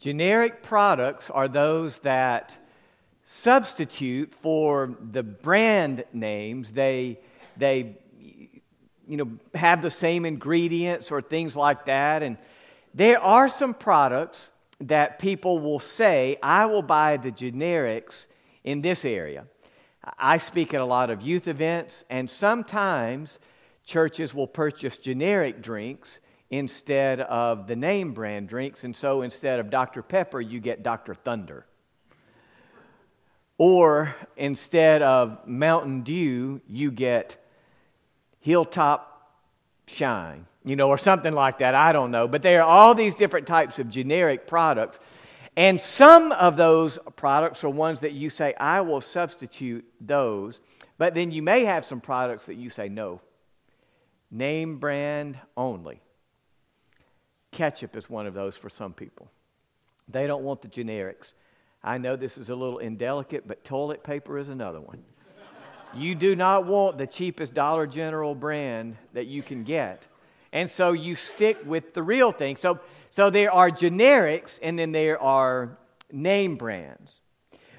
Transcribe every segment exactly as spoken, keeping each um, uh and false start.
Generic products are those that substitute for the brand names. They, they, you know, have the same ingredients or things like that. And there are some products that people will say, I will buy the generics in this area. I speak at a lot of youth events, and sometimes churches will purchase generic drinks instead of the name brand drinks. And so instead of Doctor Pepper, you get Doctor Thunder. Or instead of Mountain Dew, you get Hilltop Shine, you know, or something like that. I don't know. But there are all these different types of generic products. And some of those products are ones that you say, I will substitute those. But then you may have some products that you say, no, name brand only. Ketchup is one of those for some people. They don't want the generics. I know this is a little indelicate, but toilet paper is another one. You do not want the cheapest Dollar General brand that you can get. And so you stick with the real thing. So, so there are generics, and then there are name brands.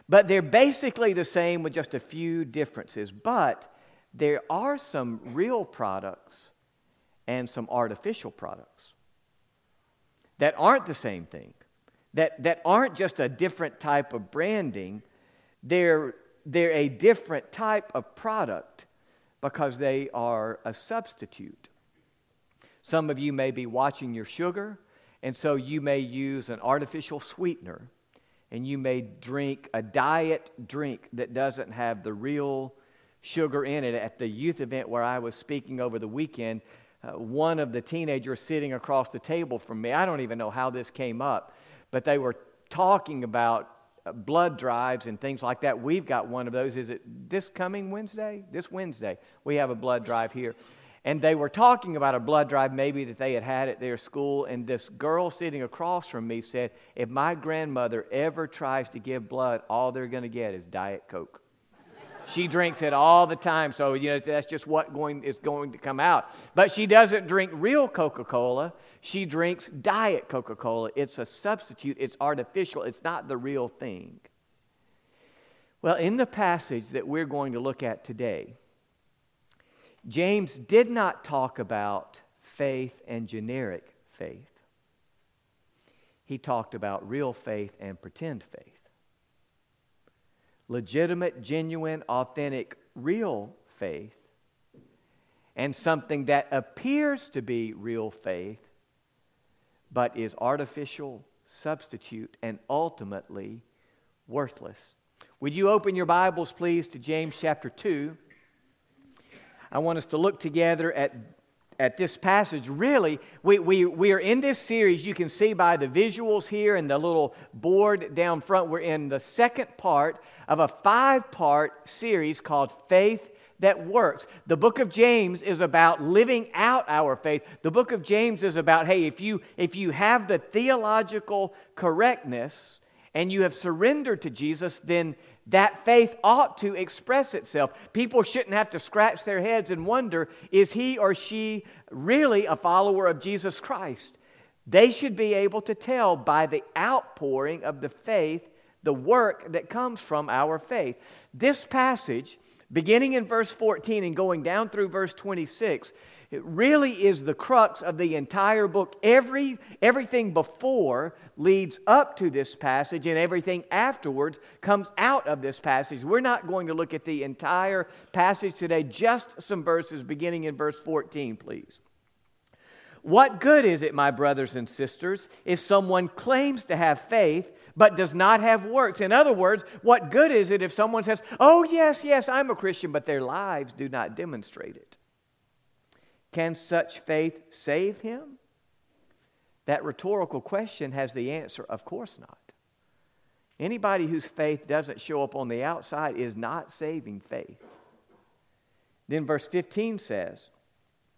But they're basically the same with just a few differences. But there are some real products and some artificial products that aren't the same thing, that, that aren't just a different type of branding. They're, they're a different type of product because they are a substitute. Some of you may be watching your sugar, and so you may use an artificial sweetener, and you may drink a diet drink that doesn't have the real sugar in it. At the youth event where I was speaking over the weekend, uh, one of the teenagers sitting across the table from me, I don't even know how this came up, but they were talking about uh, blood drives and things like that. We've got one of those. Is it this coming Wednesday? This Wednesday, we have a blood drive here. And they were talking about a blood drive maybe that they had had at their school, and this girl sitting across from me said, if my grandmother ever tries to give blood, all they're going to get is Diet Coke. She drinks it all the time, so you know that's just what going is going to come out. But she doesn't drink real Coca-Cola. She drinks Diet Coca-Cola. It's a substitute. It's artificial. It's not the real thing. Well, in the passage that we're going to look at today, James did not talk about faith and generic faith. He talked about real faith and pretend faith. Legitimate, genuine, authentic, real faith, and something that appears to be real faith, but is artificial, substitute, and ultimately worthless. Would you open your Bibles, please, to James chapter two? I want us to look together at, at this passage. Really, we, we, we are in this series. You can see by the visuals here and the little board down front, we're in the second part of a five-part series called Faith That Works. The book of James is about living out our faith. The book of James is about, hey, if you, if you have the theological correctness and you have surrendered to Jesus, then that faith ought to express itself. People shouldn't have to scratch their heads and wonder, is he or she really a follower of Jesus Christ? They should be able to tell by the outpouring of the faith, the work that comes from our faith. This passage, beginning in verse fourteen and going down through verse twenty-six, it really is the crux of the entire book. Every, everything before leads up to this passage, and everything afterwards comes out of this passage. We're not going to look at the entire passage today, just some verses beginning in verse fourteen, please. What good is it, my brothers and sisters, if someone claims to have faith but does not have works? In other words, what good is it if someone says, oh, yes, yes, I'm a Christian, but their lives do not demonstrate it? Can such faith save him? That rhetorical question has the answer, of course not. Anybody whose faith doesn't show up on the outside is not saving faith. Then verse fifteen says,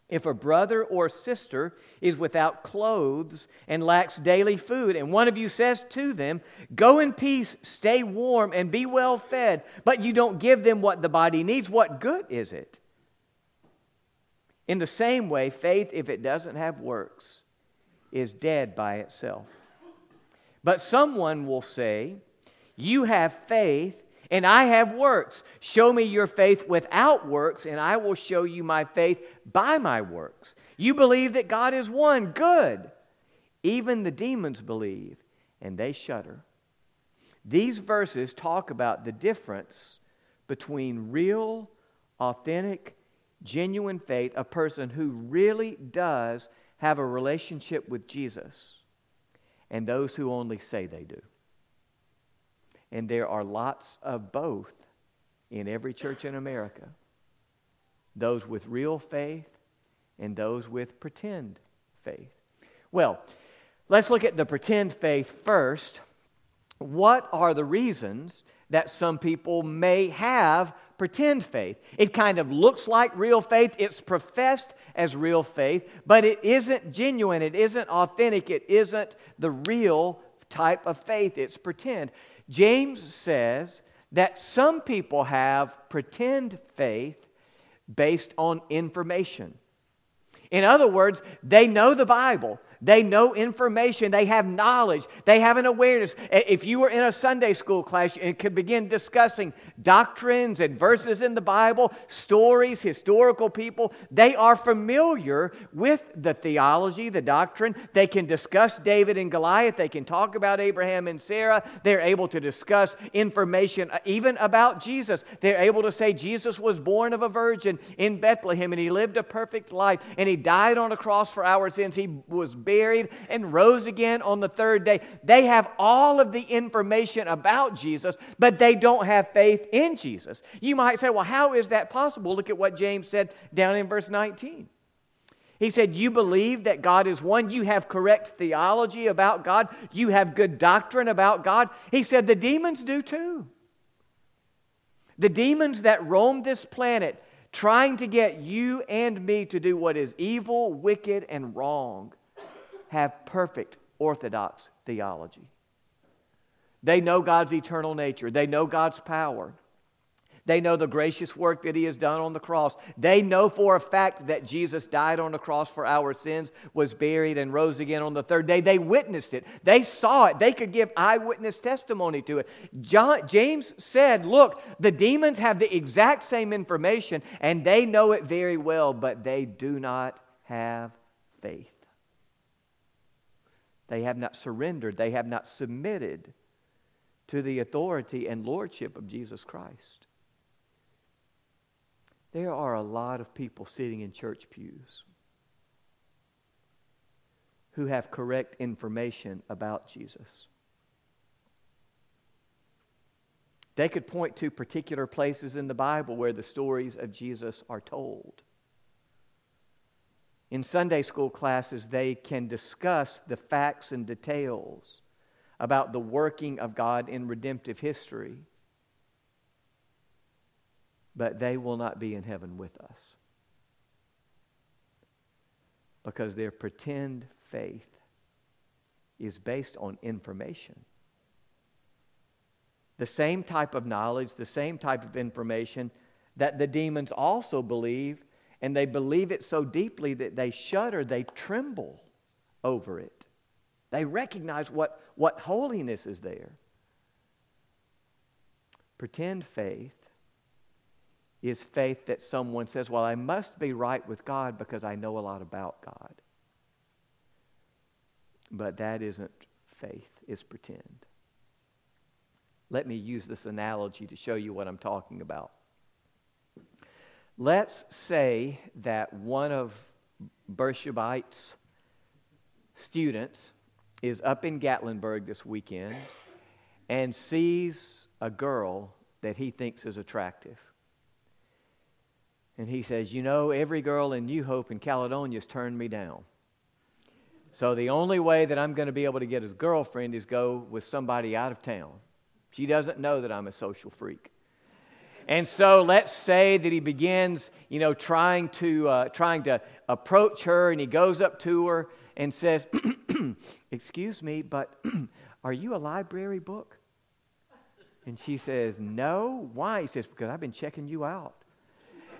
if a brother or sister is without clothes and lacks daily food, and one of you says to them, go in peace, stay warm, and be well fed, but you don't give them what the body needs, what good is it? In the same way, faith, if it doesn't have works, is dead by itself. But someone will say, you have faith and I have works. Show me your faith without works, and I will show you my faith by my works. You believe that God is one. Good. Even the demons believe, and they shudder. These verses talk about the difference between real, authentic, genuine faith, a person who really does have a relationship with Jesus, and those who only say they do. And there are lots of both in every church in America. Those with real faith and those with pretend faith. Well, let's look at the pretend faith first. What are the reasons that some people may have pretend faith? It kind of looks like real faith. It's professed as real faith, but it isn't genuine. It isn't authentic. It isn't the real type of faith. It's pretend. James says that some people have pretend faith based on information. In other words, they know the Bible. They know information. They have knowledge. They have an awareness. If you were in a Sunday school class and could begin discussing doctrines and verses in the Bible, stories, historical people, they are familiar with the theology, the doctrine. They can discuss David and Goliath. They can talk about Abraham and Sarah. They're able to discuss information even about Jesus. They're able to say Jesus was born of a virgin in Bethlehem, and he lived a perfect life, and he died on a cross for our sins. He was buried. Buried and rose again on the third day. They have all of the information about Jesus, but they don't have faith in Jesus. You might say, well, how is that possible? Look at what James said down in verse nineteen. He said, you believe that God is one. You have correct theology about God. You have good doctrine about God. He said, the demons do too. The demons that roam this planet trying to get you and me to do what is evil, wicked, and wrong have perfect orthodox theology. They know God's eternal nature. They know God's power. They know the gracious work that He has done on the cross. They know for a fact that Jesus died on the cross for our sins, was buried, and rose again on the third day. They witnessed it. They saw it. They could give eyewitness testimony to it. John, James said, look, the demons have the exact same information, and they know it very well, but they do not have faith. They have not surrendered. They have not submitted to the authority and lordship of Jesus Christ. There are a lot of people sitting in church pews who have correct information about Jesus. They could point to particular places in the Bible where the stories of Jesus are told. In Sunday school classes, they can discuss the facts and details about the working of God in redemptive history, but they will not be in heaven with us because their pretend faith is based on information. The same type of knowledge, the same type of information that the demons also believe. And they believe it so deeply that they shudder, they tremble over it. They recognize what, what holiness is there. Pretend faith is faith that someone says, well, I must be right with God because I know a lot about God. But that isn't faith, it's pretend. Let me use this analogy to show you what I'm talking about. Let's say that one of Beershebite's students is up in Gatlinburg this weekend and sees a girl that he thinks is attractive. And he says, you know, every girl in New Hope and Caledonia's turned me down. So the only way that I'm going to be able to get his girlfriend is go with somebody out of town. She doesn't know that I'm a social freak. And so let's say that he begins, you know, trying to uh, trying to approach her, and he goes up to her and says, excuse me, but are you a library book? And she says, no. Why? He says, because I've been checking you out.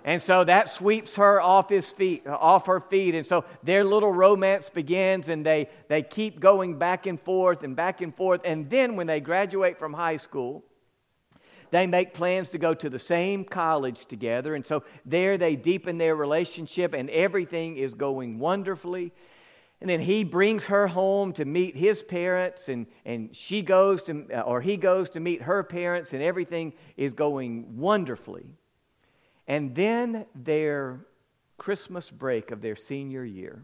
And so that sweeps her off his feet, off her feet. And so their little romance begins, and they, they keep going back and forth and back and forth. And then when they graduate from high school, they make plans to go to the same college together. And so there they deepen their relationship, and everything is going wonderfully. And then he brings her home to meet his parents, and, and she goes to, or he goes to meet her parents, and everything is going wonderfully. And then their Christmas break of their senior year,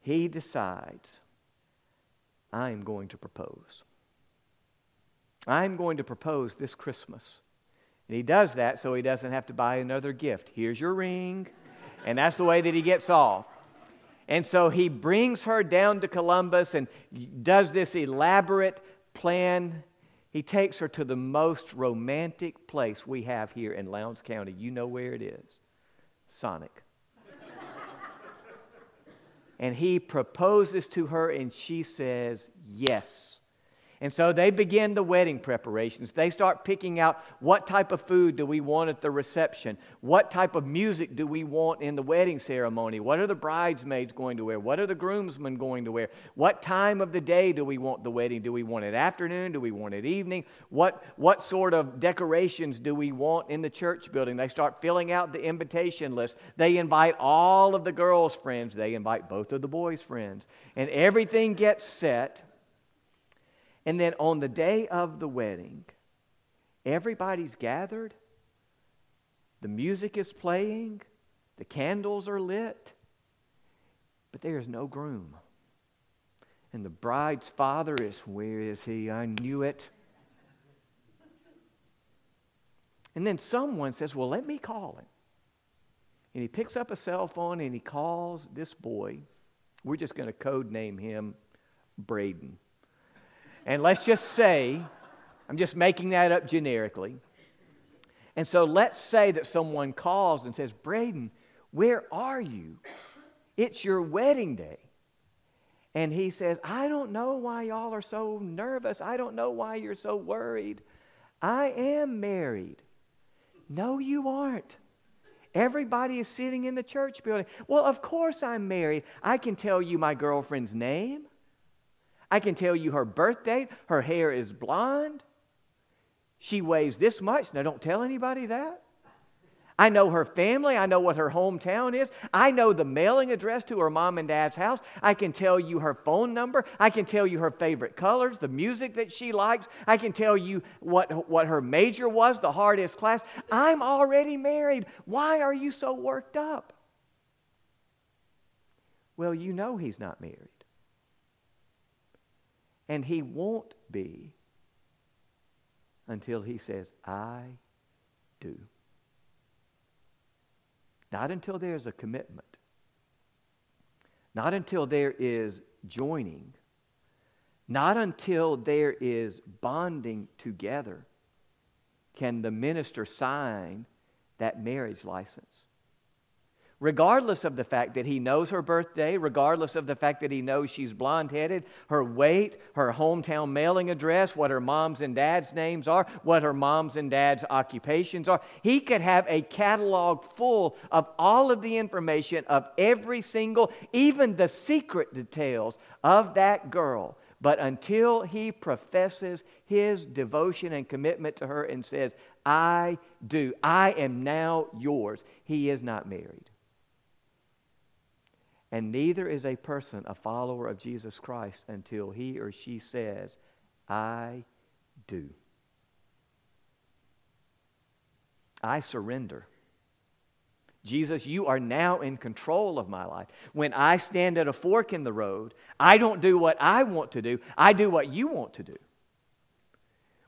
he decides, I am going to propose. I'm going to propose this Christmas. And he does that so he doesn't have to buy another gift. Here's your ring. And that's the way that he gets off. And so he brings her down to Columbus and does this elaborate plan. He takes her to the most romantic place we have here in Lowndes County. You know where it is. Sonic. And he proposes to her, and she says yes. And so they begin the wedding preparations. They start picking out what type of food do we want at the reception? What type of music do we want in the wedding ceremony? What are the bridesmaids going to wear? What are the groomsmen going to wear? What time of the day do we want the wedding? Do we want it afternoon? Do we want it evening? What, what sort of decorations do we want in the church building? They start filling out the invitation list. They invite all of the girls' friends. They invite both of the boys' friends. And everything gets set. And then on the day of the wedding, everybody's gathered, the music is playing, the candles are lit, but there is no groom. And the bride's father is, where is he? I knew it. And then someone says, well, let me call him. And he picks up a cell phone and he calls this boy. We're just going to code name him Braden. And let's just say, I'm just making that up generically. And so let's say that someone calls and says, Braden, where are you? It's your wedding day. And he says, I don't know why y'all are so nervous. I don't know why you're so worried. I am married. No, you aren't. Everybody is sitting in the church building. Well, of course I'm married. I can tell you my girlfriend's name. I can tell you her birth date. Her hair is blonde. She weighs this much. Now, don't tell anybody that. I know her family. I know what her hometown is. I know the mailing address to her mom and dad's house. I can tell you her phone number. I can tell you her favorite colors, the music that she likes. I can tell you what, what her major was, the hardest class. I'm already married. Why are you so worked up? Well, you know he's not married. And he won't be until he says, I do. Not until there's a commitment. Not until there is joining. Not until there is bonding together can the minister sign that marriage license. Regardless of the fact that he knows her birthday, regardless of the fact that he knows she's blonde-headed, her weight, her hometown mailing address, what her mom's and dad's names are, what her mom's and dad's occupations are, he could have a catalog full of all of the information of every single, even the secret details of that girl. But until he professes his devotion and commitment to her and says, I do, I am now yours, he is not married. And neither is a person a follower of Jesus Christ until he or she says, I do. I surrender. Jesus, you are now in control of my life. When I stand at a fork in the road, I don't do what I want to do. I do what you want to do.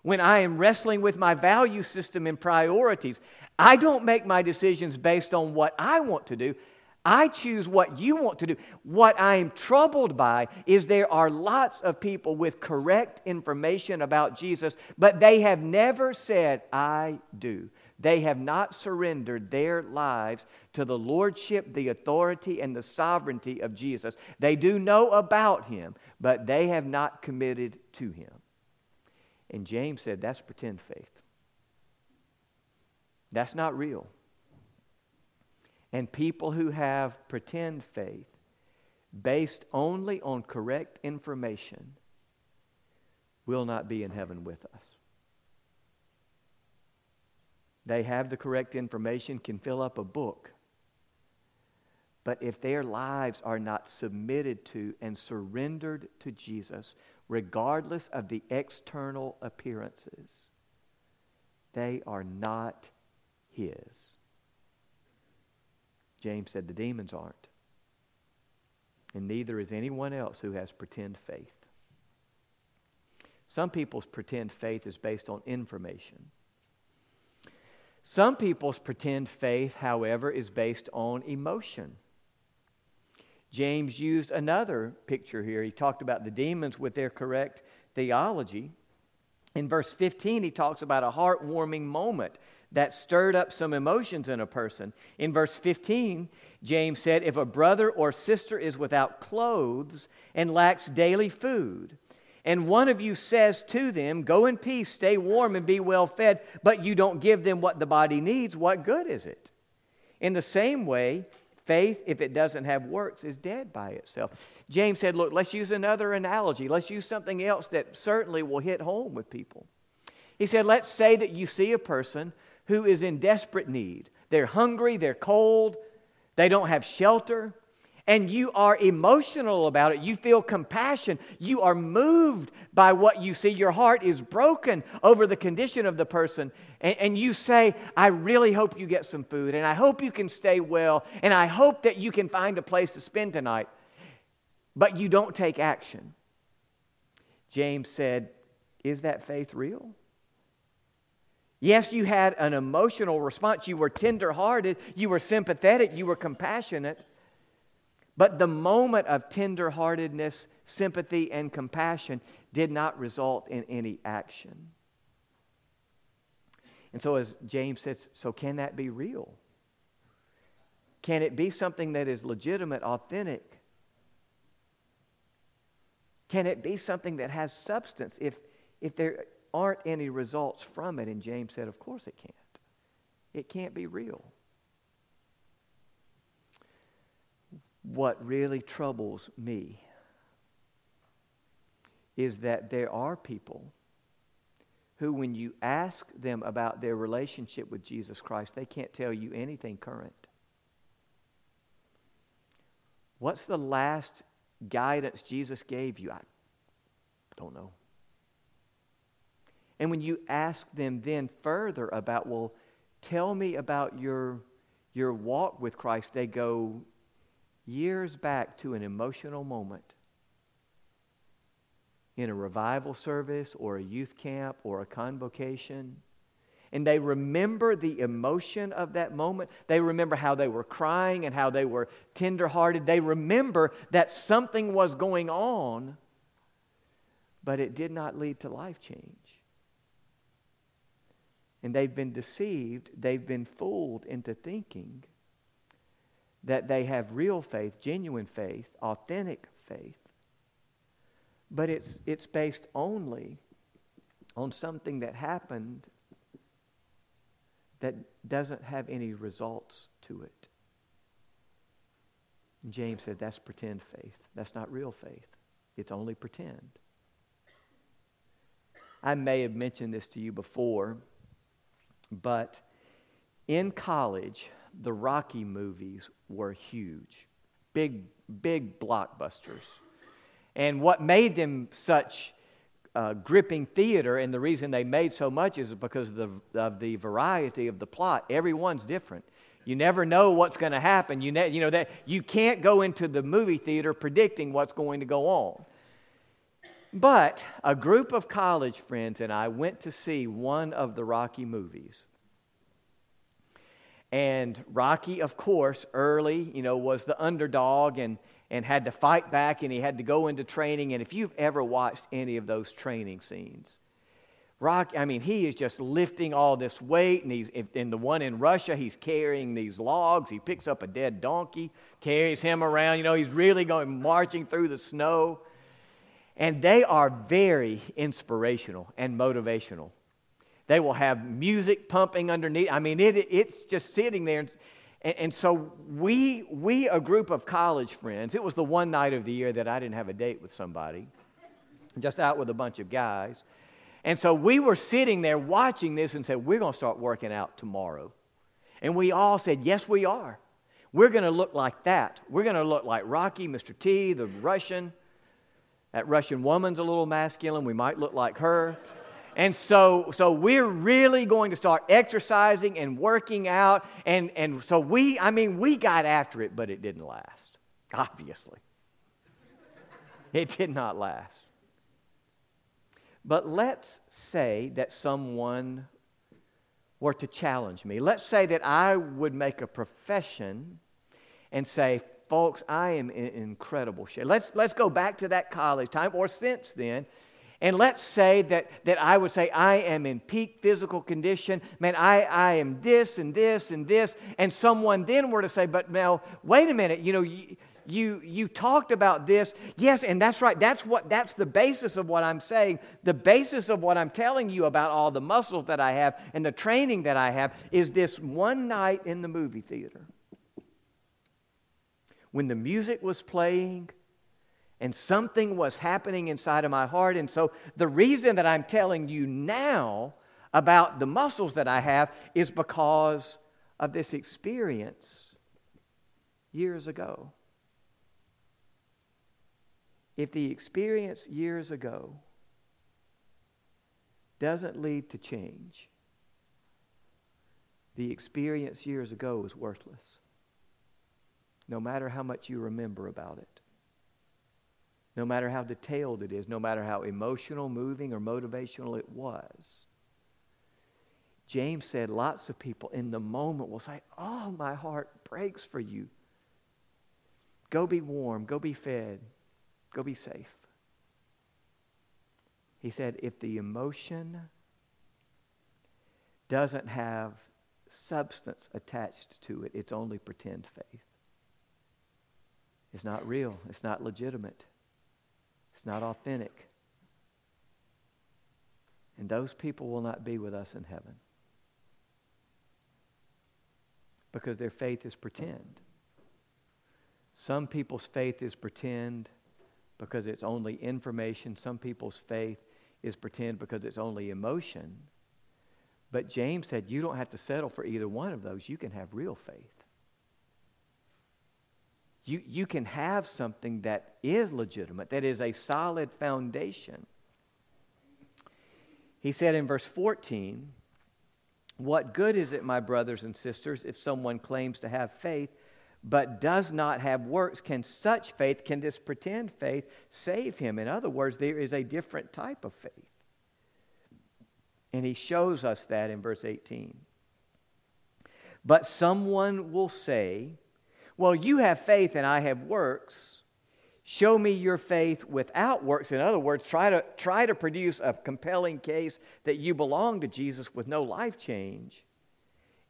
When I am wrestling with my value system and priorities, I don't make my decisions based on what I want to do. I choose what you want to do. What I am troubled by is there are lots of people with correct information about Jesus, but they have never said, I do. They have not surrendered their lives to the lordship, the authority, and the sovereignty of Jesus. They do know about him, but they have not committed to him. And James said, that's pretend faith. That's not real. and people who have pretend faith based only on correct information will not be in heaven with us. They have the correct information, can fill up a book. But if their lives are not submitted to and surrendered to Jesus, regardless of the external appearances, they are not His. James said the demons aren't. And neither is anyone else who has pretend faith. Some people's pretend faith is based on information. Some people's pretend faith, however, is based on emotion. James used another picture here. He talked about the demons with their correct theology. In verse fifteen, he talks about a heartwarming moment that stirred up some emotions in a person. In verse fifteen, James said, if a brother or sister is without clothes and lacks daily food, and one of you says to them, go in peace, stay warm, and be well fed, but you don't give them what the body needs, what good is it? In the same way, faith, if it doesn't have works, is dead by itself. James said, look, let's use another analogy. Let's use something else that certainly will hit home with people. He said, let's say that you see a person who is in desperate need. They're hungry, they're cold, they don't have shelter, and you are emotional about it. You feel compassion. You are moved by what you see. Your heart is broken over the condition of the person. And, and you say, I really hope you get some food, and I hope you can stay well, and I hope that you can find a place to spend tonight. But you don't take action. James said, is that faith real? Yes, you had an emotional response. You were tender-hearted. You were sympathetic. You were compassionate. But the moment of tenderheartedness, sympathy, and compassion did not result in any action. And so as James says, so can that be real? Can it be something that is legitimate, authentic? Can it be something that has substance if, if there aren't any results from it? And James said, of course it can't. It can't be real. What really troubles me is that there are people who, when you ask them about their relationship with Jesus Christ, they can't tell you anything current. What's the last guidance Jesus gave you? I don't know. And when you ask them then further about, well, tell me about your, your walk with Christ, they go years back to an emotional moment in a revival service or a youth camp or a convocation. And they remember the emotion of that moment. They remember how they were crying and how they were tenderhearted. They remember that something was going on, but it did not lead to life change. And they've been deceived. They've been fooled into thinking that they have real faith, genuine faith, authentic faith. But it's it's based only on something that happened that doesn't have any results to it. And James said, that's pretend faith. That's not real faith. It's only pretend. I may have mentioned this to you before, but in college, the Rocky movies were huge, big, big blockbusters. And what made them such uh, gripping theater, and the reason they made so much is because of the, of the variety of the plot. Everyone's different. You never know what's going to happen. You, ne- you know that you can't go into the movie theater predicting what's going to go on. But a group of college friends and I went to see one of the Rocky movies. And Rocky, of course, early, you know, was the underdog and, and had to fight back, and he had to go into training. And if you've ever watched any of those training scenes, Rocky, I mean, he is just lifting all this weight. And he's in the one in Russia, he's carrying these logs. He picks up a dead donkey, carries him around. You know, he's really going marching through the snow. And they are very inspirational and motivational. They will have music pumping underneath. I mean, it, it's just sitting there. And, and so we, we, a group of college friends, it was the one night of the year that I didn't have a date with somebody, just out with a bunch of guys. And so we were sitting there watching this and said, we're going to start working out tomorrow. And we all said, yes, we are. We're going to look like that. We're going to look like Rocky, Mister T, the Russian. That Russian woman's a little masculine. We might look like her. And so so we're really going to start exercising and working out. And, and so we, I mean, we got after it, but it didn't last, obviously. It did not last. But let's say that someone were to challenge me. Let's say that I would make a profession and say, folks, I am in incredible shape. Let's, let's go back to that college time or since then. And let's say that, that I would say, I am in peak physical condition. Man, I, I am this and this and this. And someone then were to say, but Mel, wait a minute, you know, you, you you talked about this. Yes, and that's right. That's what that's the basis of what I'm saying. The basis of what I'm telling you about all the muscles that I have and the training that I have is this one night in the movie theater when the music was playing and something was happening inside of my heart. And so the reason that I'm telling you now about the muscles that I have is because of this experience years ago. If the experience years ago doesn't lead to change, the experience years ago is worthless, no matter how much you remember about it. No matter how detailed it is, no matter how emotional, moving, or motivational it was. James said lots of people in the moment will say, oh, my heart breaks for you. Go be warm, go be fed, go be safe. He said, if the emotion doesn't have substance attached to it, it's only pretend faith. It's not real, it's not legitimate. It's not authentic. And those people will not be with us in heaven because their faith is pretend. Some people's faith is pretend because it's only information. Some people's faith is pretend because it's only emotion. But James said, you don't have to settle for either one of those. You can have real faith. You, you can have something that is legitimate, that is a solid foundation. He said in verse fourteen, what good is it, my brothers and sisters, if someone claims to have faith but does not have works? Can such faith, can this pretend faith save him? In other words, there is a different type of faith. And he shows us that in verse eighteen. But someone will say, well, you have faith and I have works. Show me your faith without works. In other words, try to try to produce a compelling case that you belong to Jesus with no life change,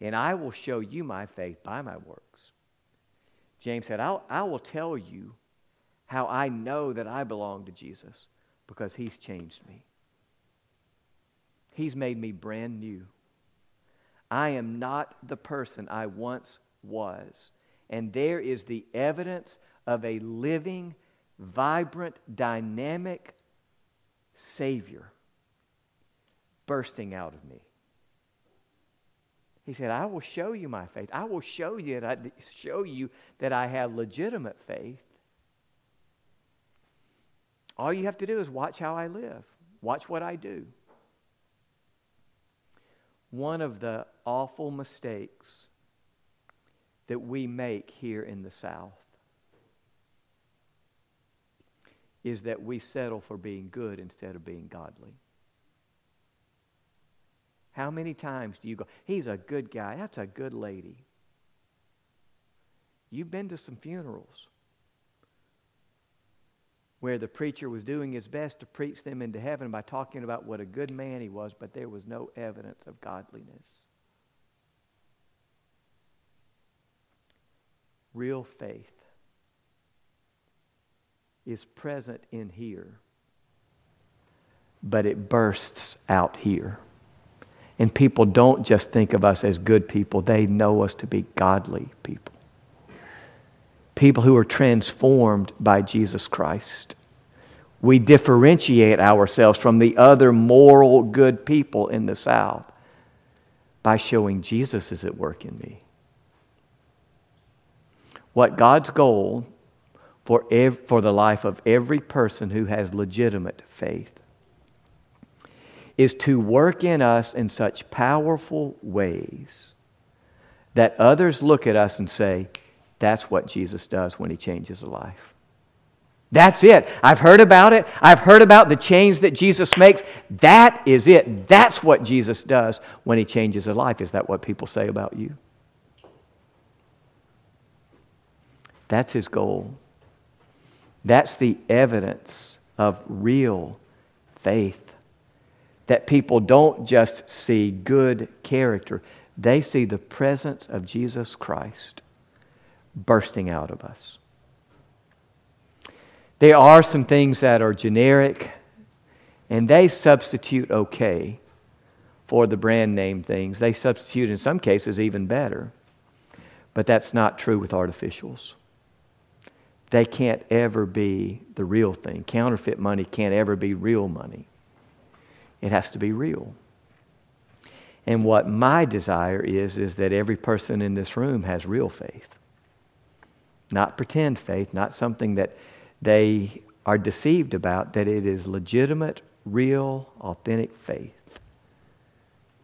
and I will show you my faith by my works. James said, I'll, I will tell you how I know that I belong to Jesus because he's changed me. He's made me brand new. I am not the person I once was. And there is the evidence of a living, vibrant, dynamic Savior bursting out of me. He said, I will show you my faith. I will show you that I, show you that I have legitimate faith. All you have to do is watch how I live. Watch what I do. One of the awful mistakes that we make here in the South is that we settle for being good instead of being godly. How many times do you go, he's a good guy, that's a good lady. You've been to some funerals where the preacher was doing his best to preach them into heaven by talking about what a good man he was, but there was no evidence of godliness. Real faith is present in here, but it bursts out here. And people don't just think of us as good people. They know us to be godly people. People who are transformed by Jesus Christ. We differentiate ourselves from the other moral good people in the South by showing Jesus is at work in me. What God's goal for ev- for the life of every person who has legitimate faith is to work in us in such powerful ways that others look at us and say, that's what Jesus does when he changes a life. That's it. I've heard about it. I've heard about the change that Jesus makes. That is it. That's what Jesus does when he changes a life. Is that what people say about you? That's his goal. That's the evidence of real faith. That people don't just see good character. They see the presence of Jesus Christ bursting out of us. There are some things that are generic, and they substitute okay for the brand name things. They substitute, in some cases, even better. But that's not true with artificials. They can't ever be the real thing. Counterfeit money can't ever be real money. It has to be real. And what my desire is, is that every person in this room has real faith. Not pretend faith, not something that they are deceived about, that it is legitimate, real, authentic faith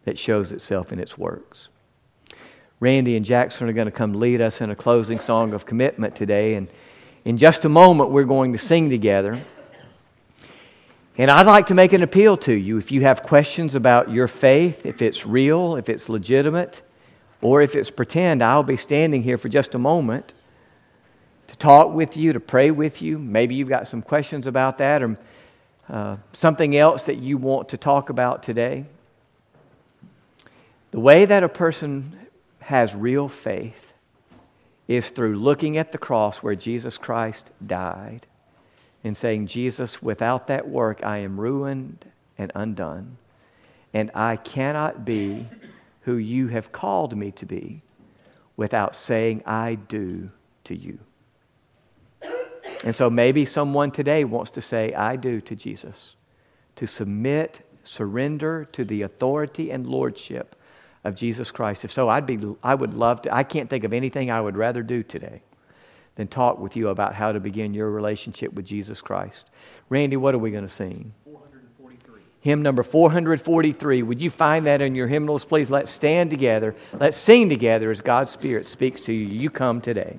that shows itself in its works. Randy and Jackson are going to come lead us in a closing song of commitment today. And in just a moment, we're going to sing together. And I'd like to make an appeal to you. If you have questions about your faith, if it's real, if it's legitimate, or if it's pretend, I'll be standing here for just a moment to talk with you, to pray with you. Maybe you've got some questions about that or uh, something else that you want to talk about today. The way that a person has real faith is through looking at the cross where Jesus Christ died and saying, Jesus, without that work, I am ruined and undone, and I cannot be who you have called me to be without saying I do to you. And so maybe someone today wants to say, I do to Jesus, to submit, surrender to the authority and lordship of Jesus Christ. If so, I'd be, I would love to, I can't think of anything I would rather do today then talk with you about how to begin your relationship with Jesus Christ. Randy, what are we going to sing? four forty-three. Hymn number four forty-three. Would you find that in your hymnals, please? Let's stand together. Let's sing together as God's Spirit speaks to you. You come today.